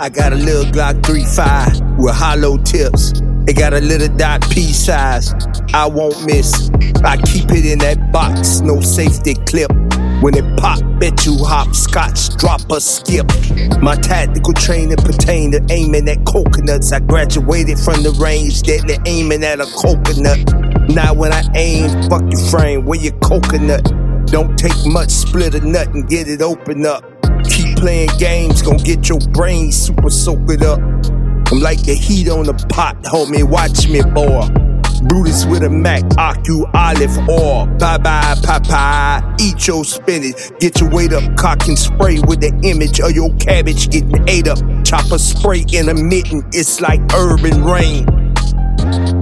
I got a little Glock 3.5 with hollow tips. It got a little dot P size. I won't miss. I keep it in that box, no safety clip. When it pop, bet you hopscotch, drop or skip. My tactical training pertained to aiming at coconuts. I graduated from the range, deadly aiming at a coconut. Now when I aim, fuck your frame, where your coconut? Don't take much, split a nut and get it open up. Keep playing games, gon' get your brain super soak it up. I'm like the heat on the pot, homie, watch me boil. Brutus with a Mac, Ocu, olive oil. Bye bye, Popeye, eat your spinach. Get your weight up, cock and spray with the image of your cabbage getting ate up. Chopper spray in a mitten, it's like urban rain.